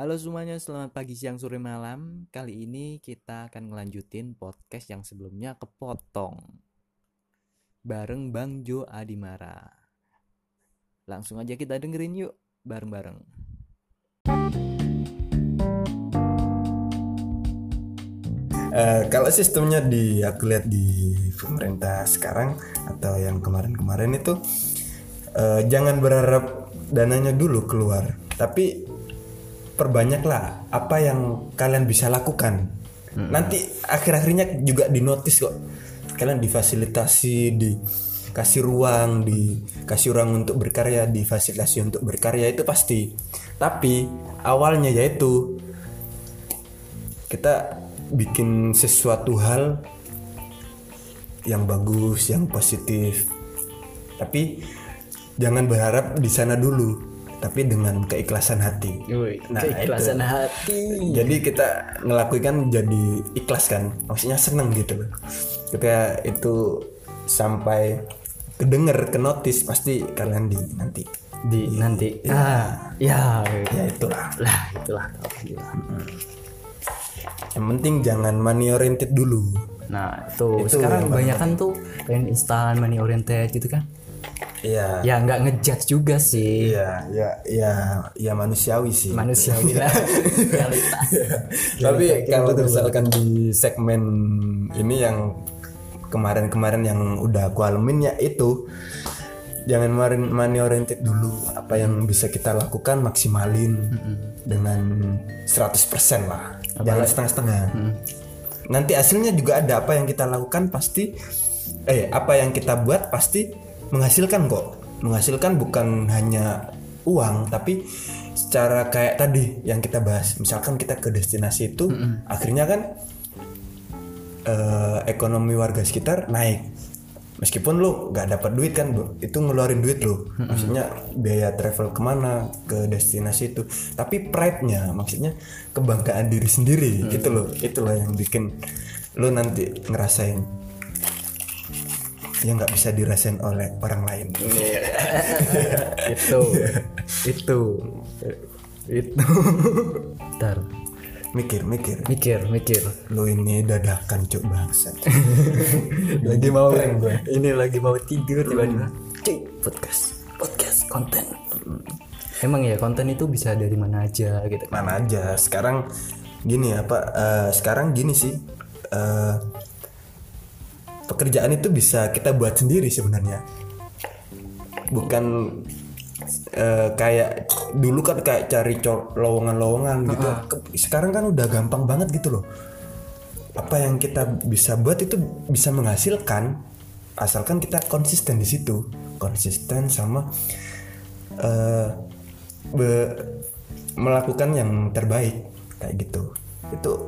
Halo semuanya, selamat pagi, siang, sore, malam. Kali ini kita akan ngelanjutin podcast yang sebelumnya kepotong bareng Bang Jo Adimara. Langsung aja kita dengerin yuk, bareng-bareng. Kalau sistemnya aku lihat di pemerintah sekarang atau yang kemarin-kemarin itu jangan berharap dananya dulu keluar, tapi perbanyaklah apa yang kalian bisa lakukan. Nanti akhir-akhirnya juga dinotis kok. Kalian difasilitasi, dikasih ruang untuk berkarya, difasilitasi untuk berkarya itu pasti. Tapi awalnya yaitu kita bikin sesuatu hal yang bagus, yang positif. Tapi jangan berharap di sana dulu, tapi dengan keikhlasan hati. Keikhlasan itu. Hati. Jadi kita ngelakuin jadi ikhlas kan, maksudnya seneng gitu loh. Ketika itu sampai kedenger, kenotis, pasti kalian nanti. Ya itulah. Yang penting jangan money oriented dulu. Nah, itu sekarang kebanyakan tuh pengen instan, money oriented gitu kan. Iya. Ya nggak ngejudge juga sih. Iya, manusiawi sih. Manusiawi lah. Tapi kalau misalkan di segmen ini yang kemarin-kemarin yang udah aku alamin ya itu jangan money oriented dulu, apa yang bisa kita lakukan maksimalin dengan 100% lah. Jangan setengah-setengah. Nanti hasilnya juga ada, apa yang kita lakukan pasti apa yang kita buat pasti menghasilkan kok. Menghasilkan bukan hanya uang, tapi secara kayak tadi yang kita bahas. Misalkan kita ke destinasi itu akhirnya kan ekonomi warga sekitar naik. Meskipun lo gak dapat duit kan, itu ngeluarin duit lo, maksudnya biaya travel kemana ke destinasi itu. Tapi pride-nya, maksudnya kebanggaan diri sendiri gitu loh. Itulah yang bikin lo nanti ngerasain yang nggak bisa dirasain oleh orang lain. Itu. Ntar mikir. Lu ini dadakan cuk bangsa. Lagi mau ini lagi mau tidur tiba-tiba. Podcast konten. Emang ya konten itu bisa dari mana aja gitu. Mana aja. Sekarang gini ya Pak. Sekarang gini sih. Pekerjaan itu bisa kita buat sendiri sebenarnya, bukan kayak dulu kan kayak cari lowongan-lowongan gitu. Sekarang kan udah gampang banget gitu loh. Apa yang kita bisa buat itu bisa menghasilkan, asalkan kita konsisten di situ, konsisten sama melakukan yang terbaik kayak gitu. Itu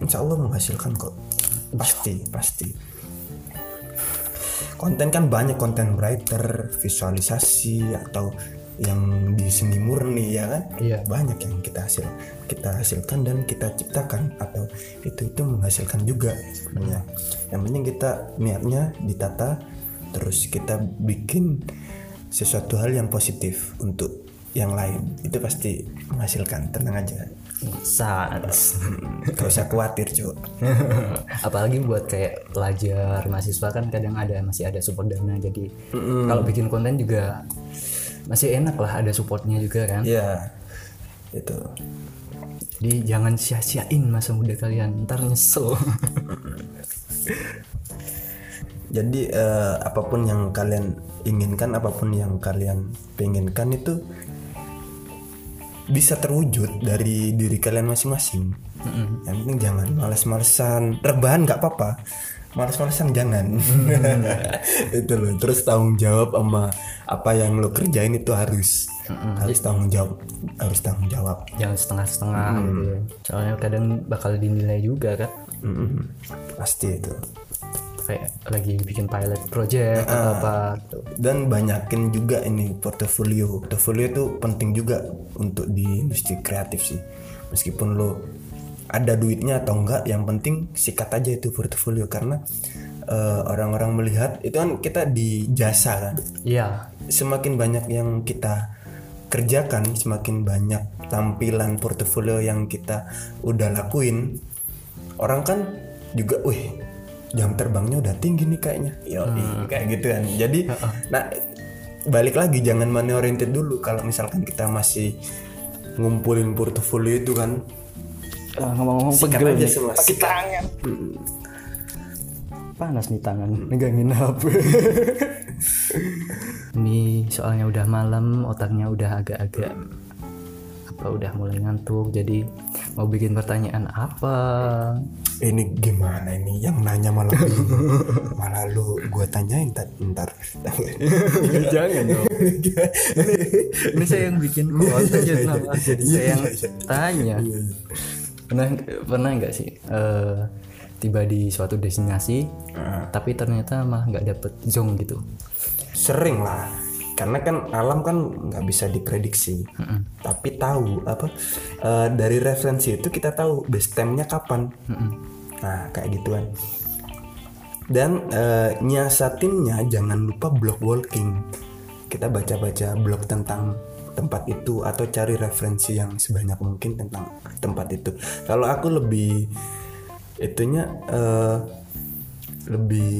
insya Allah menghasilkan kok, pasti. Konten kan banyak, konten writer, visualisasi atau yang di seni murni ya kan? Iya. Banyak yang kita hasilkan dan kita ciptakan atau itu menghasilkan juga sebenarnya. Yang penting kita niatnya ditata, terus kita bikin sesuatu hal yang positif untuk yang lain. Itu pasti menghasilkan, tenang aja. Sans. Gak usah khawatir cu. Apalagi buat kayak pelajar, mahasiswa kan kadang masih ada support dana. Jadi kalau bikin konten juga masih enak lah, ada supportnya juga kan. Iya. Itu. Jadi jangan sia-siain masa muda kalian, ntar nyesel. Jadi apapun yang kalian inginkan, apapun yang kalian pengenkan itu bisa terwujud dari diri kalian masing-masing. Yang penting jangan malas-malesan. Rebahan gak apa-apa, malas-malesan jangan. Itu loh. Terus tanggung jawab sama apa yang lo kerjain itu harus harus tanggung jawab. Jangan setengah-setengah gitu ya. Soalnya kadang bakal dinilai juga kan. Pasti itu. Kayak lagi bikin pilot project atau apa gitu. Dan banyakin juga ini portofolio itu penting juga untuk di industri kreatif sih. Meskipun lo ada duitnya atau enggak, yang penting sikat aja itu portofolio, karena orang-orang melihat itu kan kita di jasa kan. Iya. Semakin banyak yang kita kerjakan, semakin banyak tampilan portofolio yang kita udah lakuin, orang kan juga, wih, jam terbangnya udah tinggi nih kayaknya. Kayak gitu kan. Jadi, nah balik lagi, jangan money oriented dulu. Kalau misalkan kita masih ngumpulin portofolio itu kan, ngomong-ngomong pegel aja semua. Pakai tangan. Panas nih tangan, megangin HP. Ini soalnya udah malam, otaknya udah agak-agak apa, udah mulai ngantuk. Jadi mau bikin pertanyaan apa? Ini gimana ini? Yang nanya malah malah lu gua tanyain ntar. Jangan dong. Ini saya yang bikin konten jadi saya yang tanya. Pernah nggak sih tiba di suatu destinasi tapi ternyata malah nggak dapet zong gitu? Sering lah, karena kan alam kan nggak bisa diprediksi, tapi tahu apa dari referensi itu kita tahu best time-nya kapan. Nah kayak gituan. Dan nyiasatinnya jangan lupa blog walking. Kita baca-baca blog tentang tempat itu atau cari referensi yang sebanyak mungkin tentang tempat itu. Kalau aku lebih itunya lebih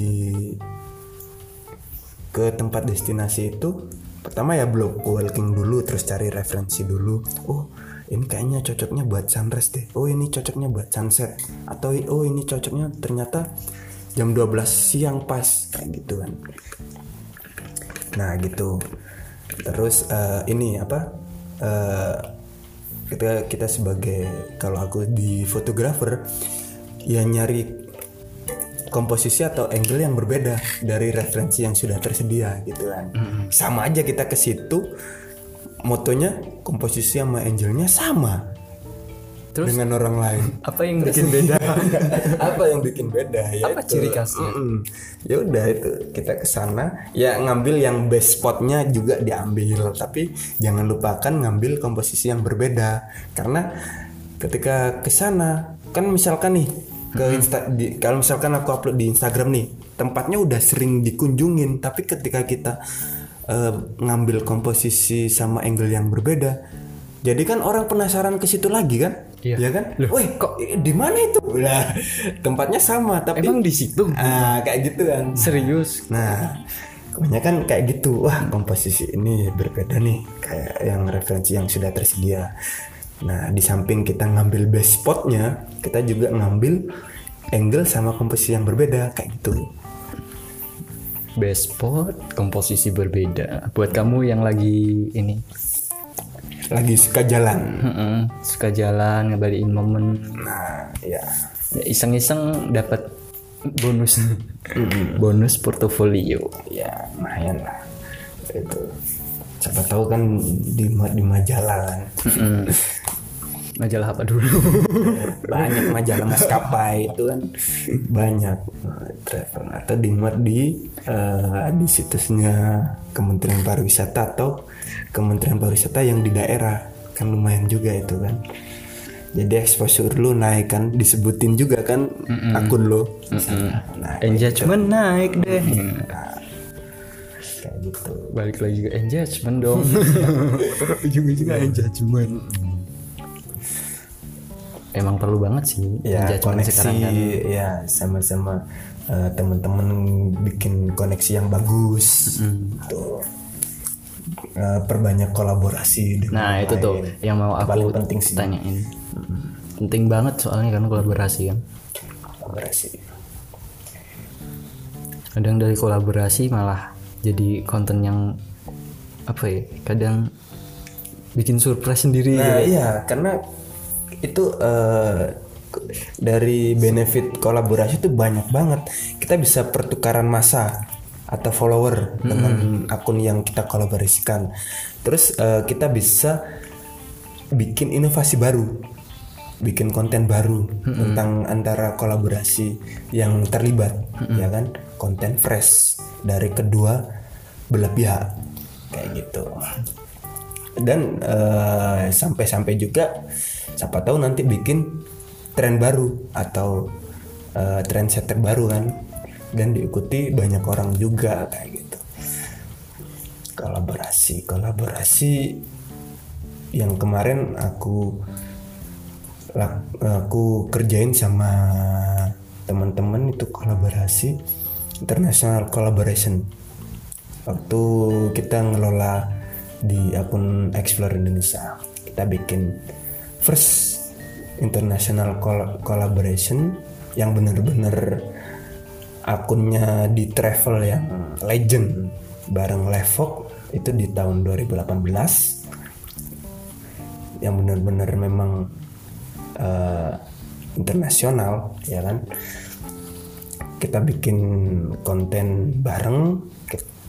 ke tempat destinasi itu, pertama ya blog walking dulu, terus cari referensi dulu. Oh ini kayaknya cocoknya buat sunrise deh, oh ini cocoknya buat sunset, atau oh ini cocoknya ternyata jam 12 siang pas, kayak gitu kan. Nah gitu. Terus ini apa, kita sebagai, kalau aku di fotografer ya nyari komposisi atau angle yang berbeda dari referensi yang sudah tersedia gitu kan. Sama aja kita ke situ, motonya komposisi sama angle-nya sama. Terus dengan orang lain, apa yang bikin beda? Apa yang bikin beda? Ya apa itu, ciri khasnya? Ya udah itu kita kesana ya ngambil yang best spotnya juga diambil, tapi jangan lupakan ngambil komposisi yang berbeda, karena ketika kesana kan misalkan nih kalau misalkan aku upload di Instagram nih, tempatnya udah sering dikunjungin, tapi ketika kita ngambil komposisi sama angle yang berbeda, jadi kan orang penasaran ke situ lagi kan? Iya ya kan? Wih kok di mana itu? Lah tempatnya sama tapi emang di situ. Ah kayak gitu kan. Serius. Nah, kebanyakan kayak gitu. Wah, komposisi ini berbeda nih kayak yang referensi yang sudah tersedia. Nah, di samping kita ngambil base spotnya, kita juga ngambil angle sama komposisi yang berbeda, kayak gitu. Base spot, komposisi berbeda. Buat kamu yang lagi ini, lagi suka jalan, suka jalan, ngebalikin momen. Nah, ya, iseng-iseng dapat bonus, bonus portofolio. Ya, lumayan lah itu. Siapa tahu kan di majalah kan. Majalah apa dulu? Banyak majalah maskapai itu kan, banyak travel, atau di situsnya Kementerian Pariwisata atau Kementerian Pariwisata yang di daerah kan, lumayan juga itu kan. Jadi exposure lu naik kan, disebutin juga kan akun lu. Nah, engagement naik deh. Kayak gitu. Balik lagi ke engagement dong. Ujung-ujungnya engagement. Emang perlu banget sih ya, engagement koneksi, sekarang kan. Ya sama-sama teman-teman bikin koneksi yang bagus. Tuh. Perbanyak kolaborasi dengan lain. Nah itu tuh yang mau aku penting tanyain. Penting banget soalnya kan kolaborasi kan. Kolaborasi. Kadang dari kolaborasi malah jadi konten yang apa ya, kadang bikin surprise sendiri. Nah gitu. Iya, karena itu dari benefit kolaborasi itu banyak banget. Kita bisa pertukaran massa atau follower dengan akun yang kita kolaborasikan. Terus kita bisa bikin inovasi baru, bikin konten baru tentang antara kolaborasi yang terlibat, ya kan? Konten fresh dari kedua belah pihak kayak gitu. Dan sampai-sampai juga siapa tahu nanti bikin tren baru atau trendsetter baru kan, dan diikuti banyak orang juga kayak gitu. Kolaborasi yang kemarin aku kerjain sama teman-teman itu kolaborasi international collaboration. Waktu kita ngelola di akun Explore Indonesia, kita bikin first international collaboration yang bener-bener akunnya di travel yang legend bareng Levok itu di tahun 2018 yang bener-bener memang internasional, ya kan. Kita bikin konten bareng,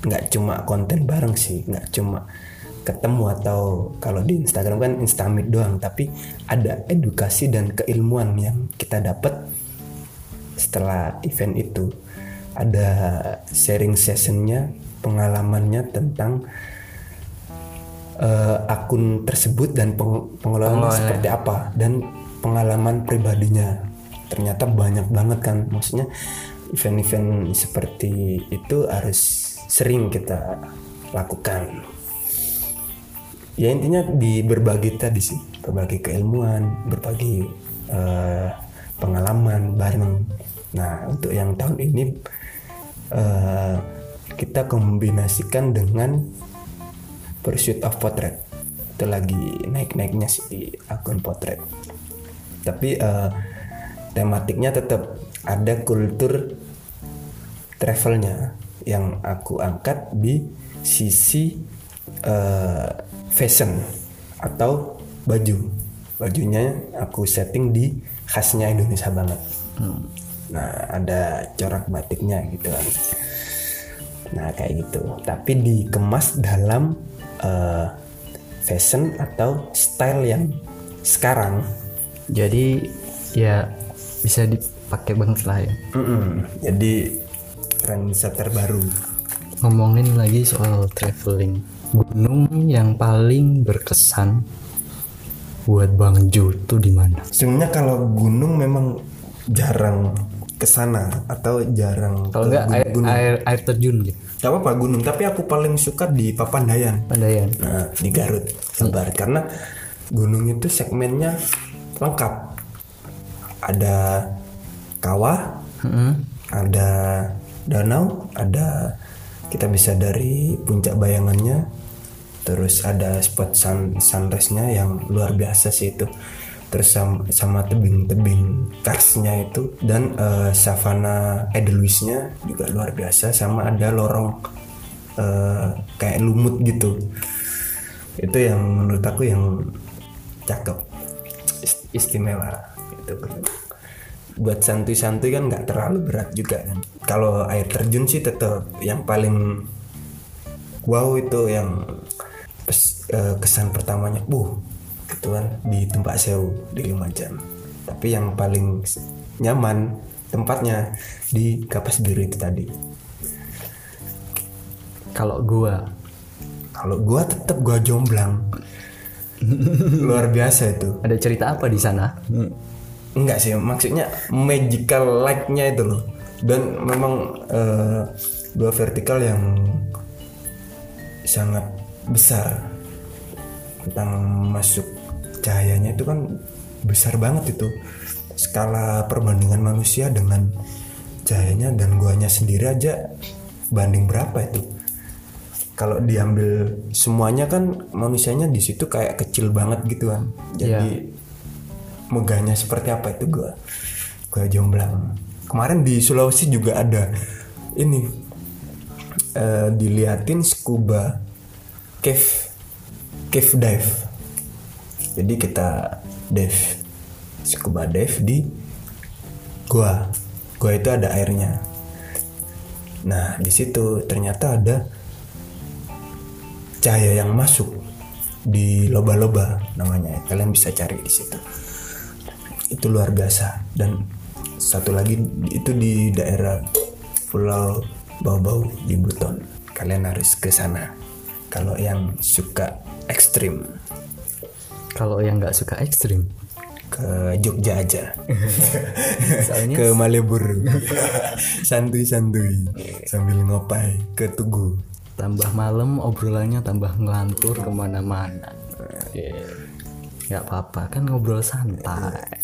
nggak cuma konten bareng sih, nggak cuma ketemu atau kalau di Instagram kan Instamit doang, tapi ada edukasi dan keilmuan yang kita dapat setelah event itu. Ada sharing sessionnya, pengalamannya tentang akun tersebut dan pengelolaannya seperti apa dan pengalaman pribadinya. Ternyata banyak banget kan, maksudnya event-event seperti itu harus sering kita lakukan. Ya intinya berbagi tadi sih, berbagi keilmuan, berbagi pengalaman bareng. Nah untuk yang tahun ini kita kombinasikan dengan Pursuit of Portrait. Itu lagi naik-naiknya sih di akun portrait. Tapi tematiknya tetap ada kultur travelnya yang aku angkat di sisi fashion atau bajunya aku setting di khasnya Indonesia banget. Nah ada corak batiknya gitu kan, nah kayak gitu, tapi dikemas dalam fashion atau style yang sekarang, jadi ya bisa dipakai banget lah ya. Jadi trendsetter baru. Ngomongin lagi soal traveling, gunung yang paling berkesan buat Bang Jo tuh di mana? Sebenarnya kalau gunung memang jarang kesana atau jarang. Kalau enggak air terjun gitu. Gak apa-apa gunung, tapi aku paling suka di Papandayan. Nah, di Garut, Jabar. Karena gunung itu segmennya lengkap. Ada kawah, ada danau, ada kita bisa dari puncak bayangannya. Terus ada spot sunrise-nya yang luar biasa sih itu. Terus sama tebing-tebing karsnya itu. Dan savana edelweiss-nya juga luar biasa. Sama ada lorong kayak lumut gitu. Itu yang menurut aku yang cakep, istimewa itu. Buat santuy-santuy kan gak terlalu berat juga kan. Kalau air terjun sih tetap yang paling wow itu yang kesan pertamanya, gitu kan, di tempat Sewu Delima jam. Tapi yang paling nyaman tempatnya di Kapas Biru itu tadi. Kalau gua tetap gua Jomblang. Luar biasa itu. Ada cerita apa di sana? Enggak sih, maksudnya magical like-nya itu loh. Dan memang dua vertikal yang sangat besar. Tentang masuk cahayanya itu kan besar banget itu. Skala perbandingan manusia dengan cahayanya dan guanya sendiri aja banding berapa itu. Kalau diambil semuanya kan manusianya di situ kayak kecil banget gitu kan. Jadi megahnya seperti apa itu gua Jomblang. Kemarin di Sulawesi juga ada ini diliatin scuba cave dive. Jadi kita scuba dive di gua itu ada airnya. Nah di situ ternyata ada cahaya yang masuk di loba-loba namanya, kalian bisa cari di situ. Itu luar biasa. Dan satu lagi itu di daerah Pulau Bau-Bau di Buton, kalian harus ke sana kalau yang suka ekstrim. Kalau yang nggak suka ekstrim, ke Jogja aja. Ke Malebur. Santuy-santuy sambil ngopai ke Tugu. Tambah malam obrolannya tambah ngelantur kemana-mana. Nggak apa-apa, kan ngobrol santai.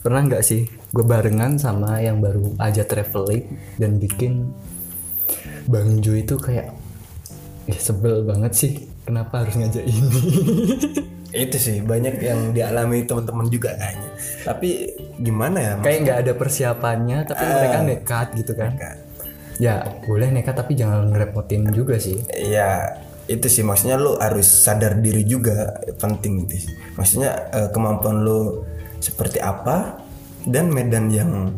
Pernah nggak sih gue barengan sama yang baru aja traveling dan bikin Bang Ju itu kayak sebel banget sih, kenapa harus ngajak ini? Itu sih banyak yang dialami teman-teman juga kayaknya. Tapi gimana ya? Kayak nggak ada persiapannya, tapi mereka nekat gitu kan? Nekat. Ya boleh nekat, tapi jangan ngerepotin juga sih. Iya. Itu sih maksudnya lu harus sadar diri juga, penting itu. Maksudnya kemampuan lu seperti apa dan medan yang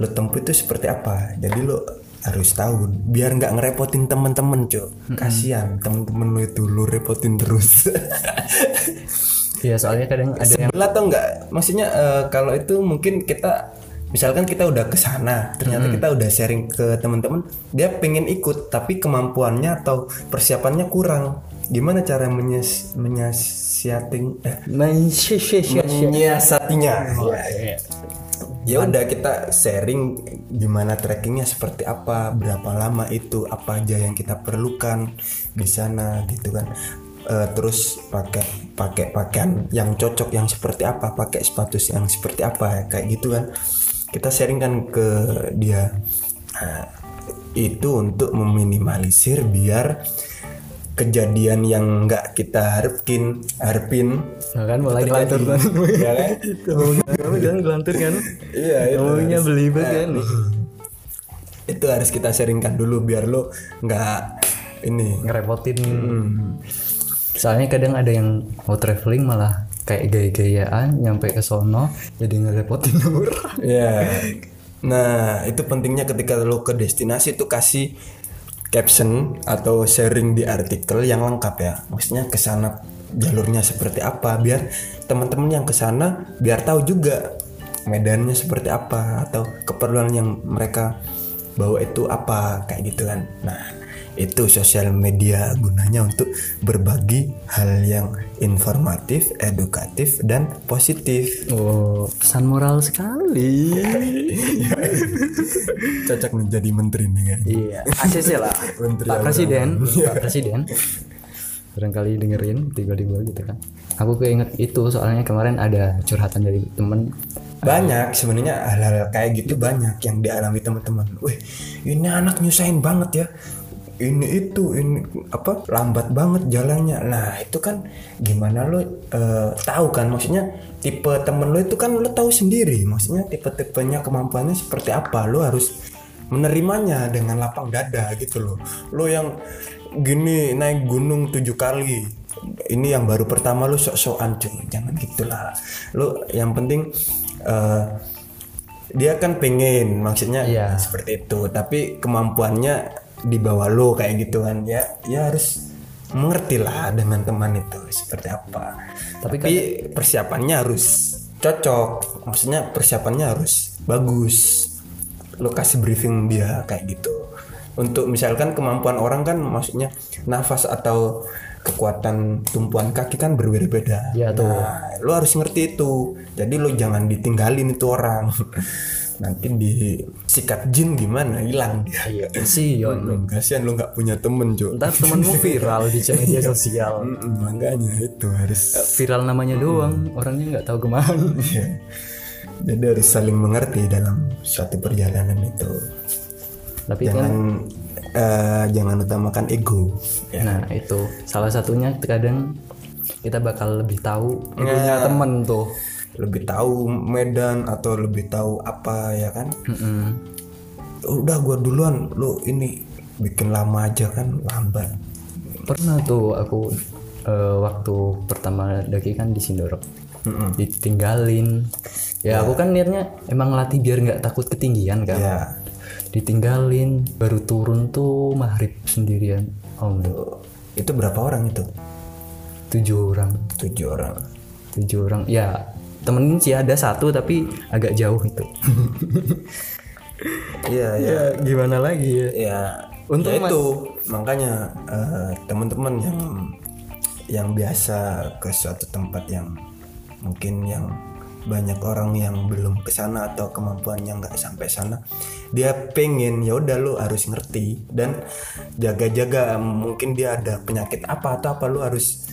lu tempuh itu seperti apa. Jadi lu harus tahu biar nggak ngerepotin temen-temen, Cok. Kasian temen-temen lu itu lu repotin terus. Iya, soalnya kadang ada yang sebelah atau enggak. Maksudnya kalau itu mungkin kita misalkan kita udah kesana, ternyata kita udah sharing ke teman-teman, dia pengen ikut tapi kemampuannya atau persiapannya kurang. Gimana cara menyiasatinya? Ya udah kita sharing gimana trekkingnya seperti apa, berapa lama itu, apa aja yang kita perlukan di sana gitu kan. Terus pakai pakaian yang cocok yang seperti apa, pakai sepatu yang seperti apa, kayak gitu kan. Kita sharingkan ke dia. Nah, itu untuk meminimalisir biar kejadian yang nggak kita harapin. Nah kan mulai gelantur kan. Iya kan? Kamu jangan gelantur kan? Iya itu. Ngomongnya belibet kan. Itu harus kita sharingkan dulu biar lo nggak ini ngerepotin. Soalnya kadang ada yang mau traveling malah kayak gaya-gayaan nyampe ke sono jadi ngerepotin orang. Iya. Nah, itu pentingnya ketika lo ke destinasi itu kasih caption atau sharing di artikel yang lengkap ya. Maksudnya ke sana jalurnya seperti apa biar teman-teman yang ke sana biar tahu juga medannya seperti apa atau keperluan yang mereka bawa itu apa, kayak gitu kan. Nah, itu sosial media gunanya untuk berbagi hal yang informatif, edukatif, dan positif. Oh, pesan moral sekali. Cocok menjadi menteri nih kan? Iya, ACC lah. Pak Presiden. Barangkali dengerin tiba-tiba gitu kan. Aku keinget itu soalnya kemarin ada curhatan dari temen. Banyak sebenarnya hal-hal kayak gitu banyak yang dialami teman-teman. Wih, ini anak nyusahin banget ya. Ini apa lambat banget jalannya. Nah itu kan gimana lo tahu kan, maksudnya tipe temen lo itu kan lo tahu sendiri, maksudnya tipe-tipenya kemampuannya seperti apa, lo harus menerimanya dengan lapang dada gitu lo. Lo yang gini naik gunung 7 kali, ini yang baru pertama lo sok-sokan, cuy, jangan gitulah. Lo yang penting dia kan pengen, maksudnya seperti itu, tapi kemampuannya di bawah lo kayak gitu kan ya harus mengerti lah dengan teman itu seperti apa, tapi persiapannya harus cocok, maksudnya persiapannya harus bagus, lo kasih briefing dia kayak gitu. Untuk misalkan kemampuan orang kan maksudnya nafas atau kekuatan tumpuan kaki kan berbeda-beda ya, tuh. Nah lo harus ngerti itu, jadi lo jangan ditinggalin itu orang. Nanti disikat jin gimana hilang dia. Iya, kasihan. Kasihan lu enggak punya temen, Jo. Entar temenmu viral di media sosial. Makanya itu harus viral namanya doang, orangnya enggak tahu kemana. Jadi harus saling mengerti dalam suatu perjalanan itu. Tapi jangan utamakan ego. Ya. Nah, itu salah satunya kadang kita bakal lebih tahu punya temen tuh. Lebih tahu medan atau lebih tahu apa ya kan? Udah gua duluan, lu ini bikin lama aja kan, lambat. Pernah tuh aku waktu pertama daki kan di Sindorok, ditinggalin. Ya aku kan niatnya emang latih biar nggak takut ketinggian kan. Yeah. Ditinggalin, baru turun tuh maghrib sendirian. Itu berapa orang itu? 7 orang. Ya. Temenin sih ada satu tapi agak jauh itu. Iya. Gimana lagi ya? Ya untuk ya itu makanya teman-teman yang biasa ke suatu tempat yang mungkin yang banyak orang yang belum kesana atau kemampuannya nggak sampai sana, dia pengen, ya udah lu harus ngerti dan jaga-jaga, mungkin dia ada penyakit apa atau apa, lu harus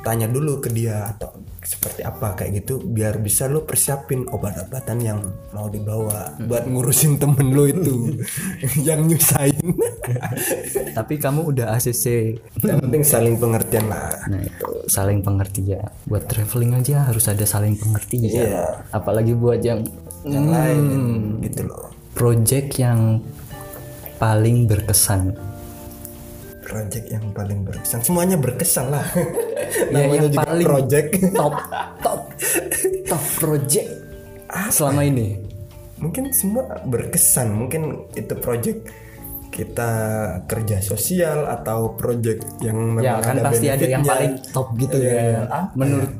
tanya dulu ke dia atau seperti apa kayak gitu, biar bisa lo persiapin obat-obatan yang mau dibawa buat ngurusin temen lo itu yang nyusahin. Tapi kamu udah ACC, yang penting saling pengertian lah. Nah, itu saling pengertian. Buat traveling aja harus ada saling pengertian. Yeah. Apalagi buat yang lain gitu loh. Project yang paling berkesan. Semuanya berkesan lah. Namanya yang juga paling project top project apa? Selama ini mungkin semua berkesan. Mungkin itu project kita kerja sosial atau project yang memang ya, kan ada pasti benefitnya. Ada yang paling top gitu ya, ya. Menurut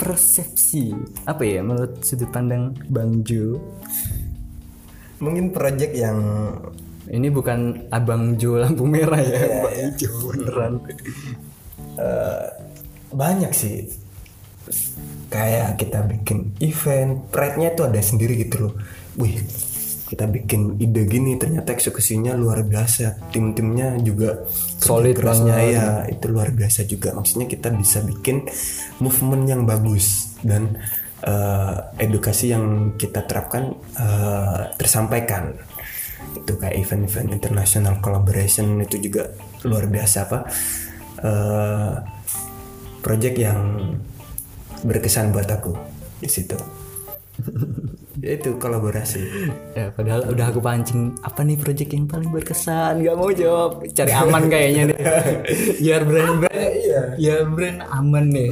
persepsi apa ya, menurut sudut pandang Bang Jo, mungkin project yang ini bukan Abang Jo lampu merah ya, Bang Jo beneran. Banyak sih, kayak kita bikin event, pride-nya itu ada sendiri gitu loh. Wih, kita bikin ide gini ternyata eksekusinya luar biasa, tim-timnya juga solid kerasnya ya, itu luar biasa juga. Maksudnya kita bisa bikin movement yang bagus dan edukasi yang kita terapkan tersampaikan. Itu kayak event-event international collaboration itu juga luar biasa apa. Project yang berkesan buat aku di situ. Itu kolaborasi. Ya, padahal udah aku pancing, apa nih project yang paling berkesan? Gak mau jawab. Cari aman kayaknya nih. Biar brand-brand ya brand aman nih.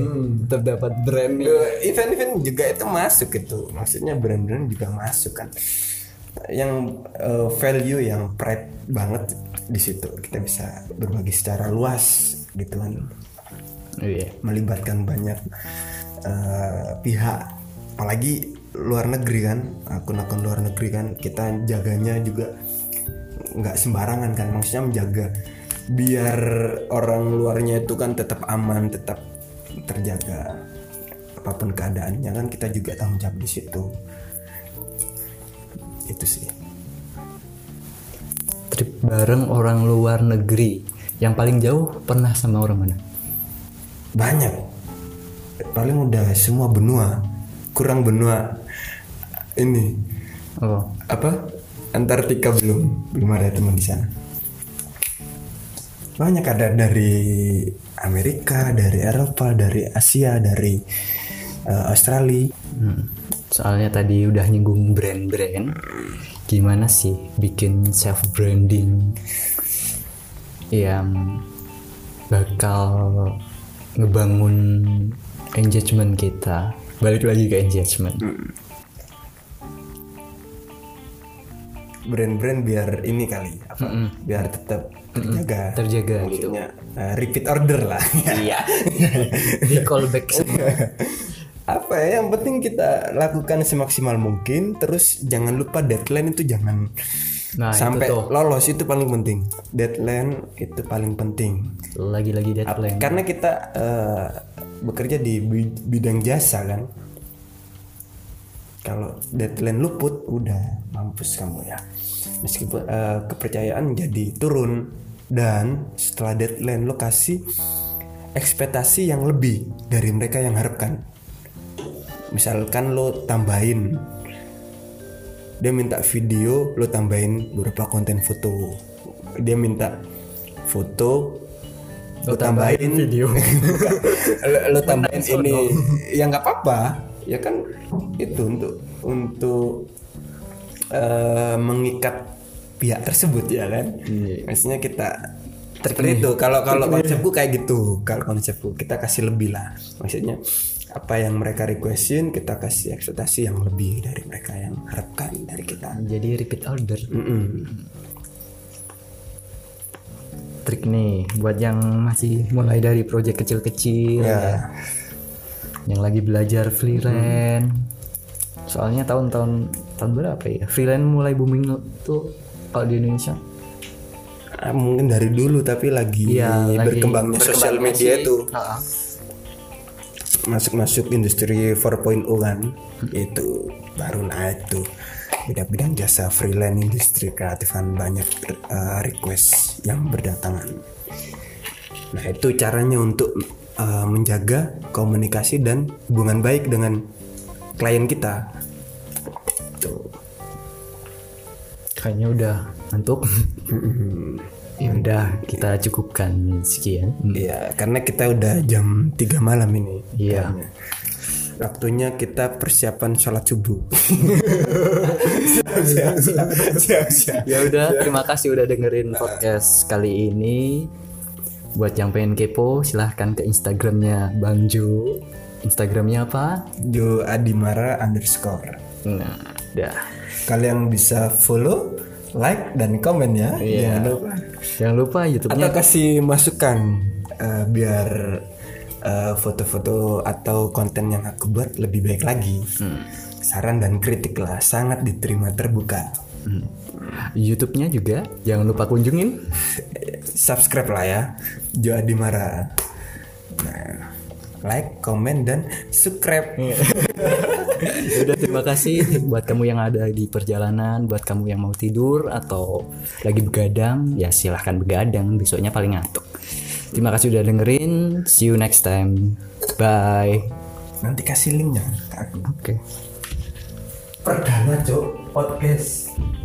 Terdapat brand nih. Event-event juga itu masuk itu. Maksudnya brand-brand juga masuk kan. Yang value yang pride banget di situ, kita bisa berbagi secara luas gitu kan. Melibatkan banyak pihak, apalagi luar negeri kan, akun-akun luar negeri kan, kita jaganya juga nggak sembarangan kan, maksudnya menjaga biar orang luarnya itu kan tetap aman, tetap terjaga apapun keadaannya kan, kita juga tanggung jawab di situ. Itu sih. Trip bareng orang luar negeri. Yang paling jauh pernah sama orang mana? Banyak. Paling udah semua benua. Kurang benua ini. Oh. Apa? Antartika belum ada teman di sana. Banyak, ada dari Amerika, dari Eropa, dari Asia, dari Australia. Soalnya tadi udah nyinggung brand-brand, gimana sih bikin self branding yang bakal ngebangun engagement kita. Balik lagi ke engagement. Brand-brand biar ini kali apa? Biar tetap terjaga gitu. Repeat order lah. Iya. Di callback semua. Apa ya, yang penting kita lakukan semaksimal mungkin, terus jangan lupa deadline itu jangan sampai itu lolos, itu paling penting. Deadline itu paling penting. Lagi-lagi deadline. Karena kita bekerja di bidang jasa kan. Kalau deadline luput udah mampus kamu ya. Meskipun kepercayaan jadi turun, dan setelah deadline lo kasih ekspektasi yang lebih dari mereka yang harapkan. Misalkan lo tambahin, dia minta video, lo tambahin beberapa konten foto. Dia minta foto, lo tambahin video. lo tambahin ini. Ya nggak apa-apa, ya kan itu untuk mengikat pihak tersebut ya kan. Maksudnya kita seperti itu. Kalau konsepku kayak gitu, kita kasih lebih lah. Maksudnya apa yang mereka requestin, kita kasih ekspektasi yang lebih dari mereka yang harapkan dari kita. Jadi repeat order. Trik nih buat yang masih mulai dari proyek kecil-kecil ya. Yang lagi belajar freelance. Soalnya tahun berapa ya freelance mulai booming tuh kalau di Indonesia? Mungkin dari dulu, tapi lagi berkembangnya sosial media itu. Masuk industri 4.0 kan. Itu baru naik tuh bidang jasa freelance, industri kreatif kan banyak request yang berdatangan. Nah, itu caranya untuk menjaga komunikasi dan hubungan baik dengan klien kita. Tuh. Kayaknya udah ngantuk. Ya udah, kita cukupkan sekian. Iya, karena kita udah jam 3 malam ini. Iya. Waktunya kita persiapan sholat subuh. Siap. Ya udah, terima kasih udah dengerin podcast kali ini. Buat yang pengen kepo, silahkan ke Instagramnya Bang Jo. Instagramnya apa? Jo Adimara _ Nah, dah. Kalian bisa follow, like dan komen ya. Iya. Jangan lupa YouTube-nya. Atau kasih masukan biar foto-foto atau konten yang aku buat lebih baik lagi. Saran dan kritik lah sangat diterima terbuka. YouTube-nya juga jangan lupa kunjungin. Subscribe lah ya. Jo Adimara. Nah, like, komen dan subscribe. Udah, terima kasih buat kamu yang ada di perjalanan, buat kamu yang mau tidur atau lagi begadang, ya silahkan begadang, besoknya paling ngantuk. Terima kasih udah dengerin, see you next time, bye. Nanti kasih linknya. Oke. Perdana Jo podcast.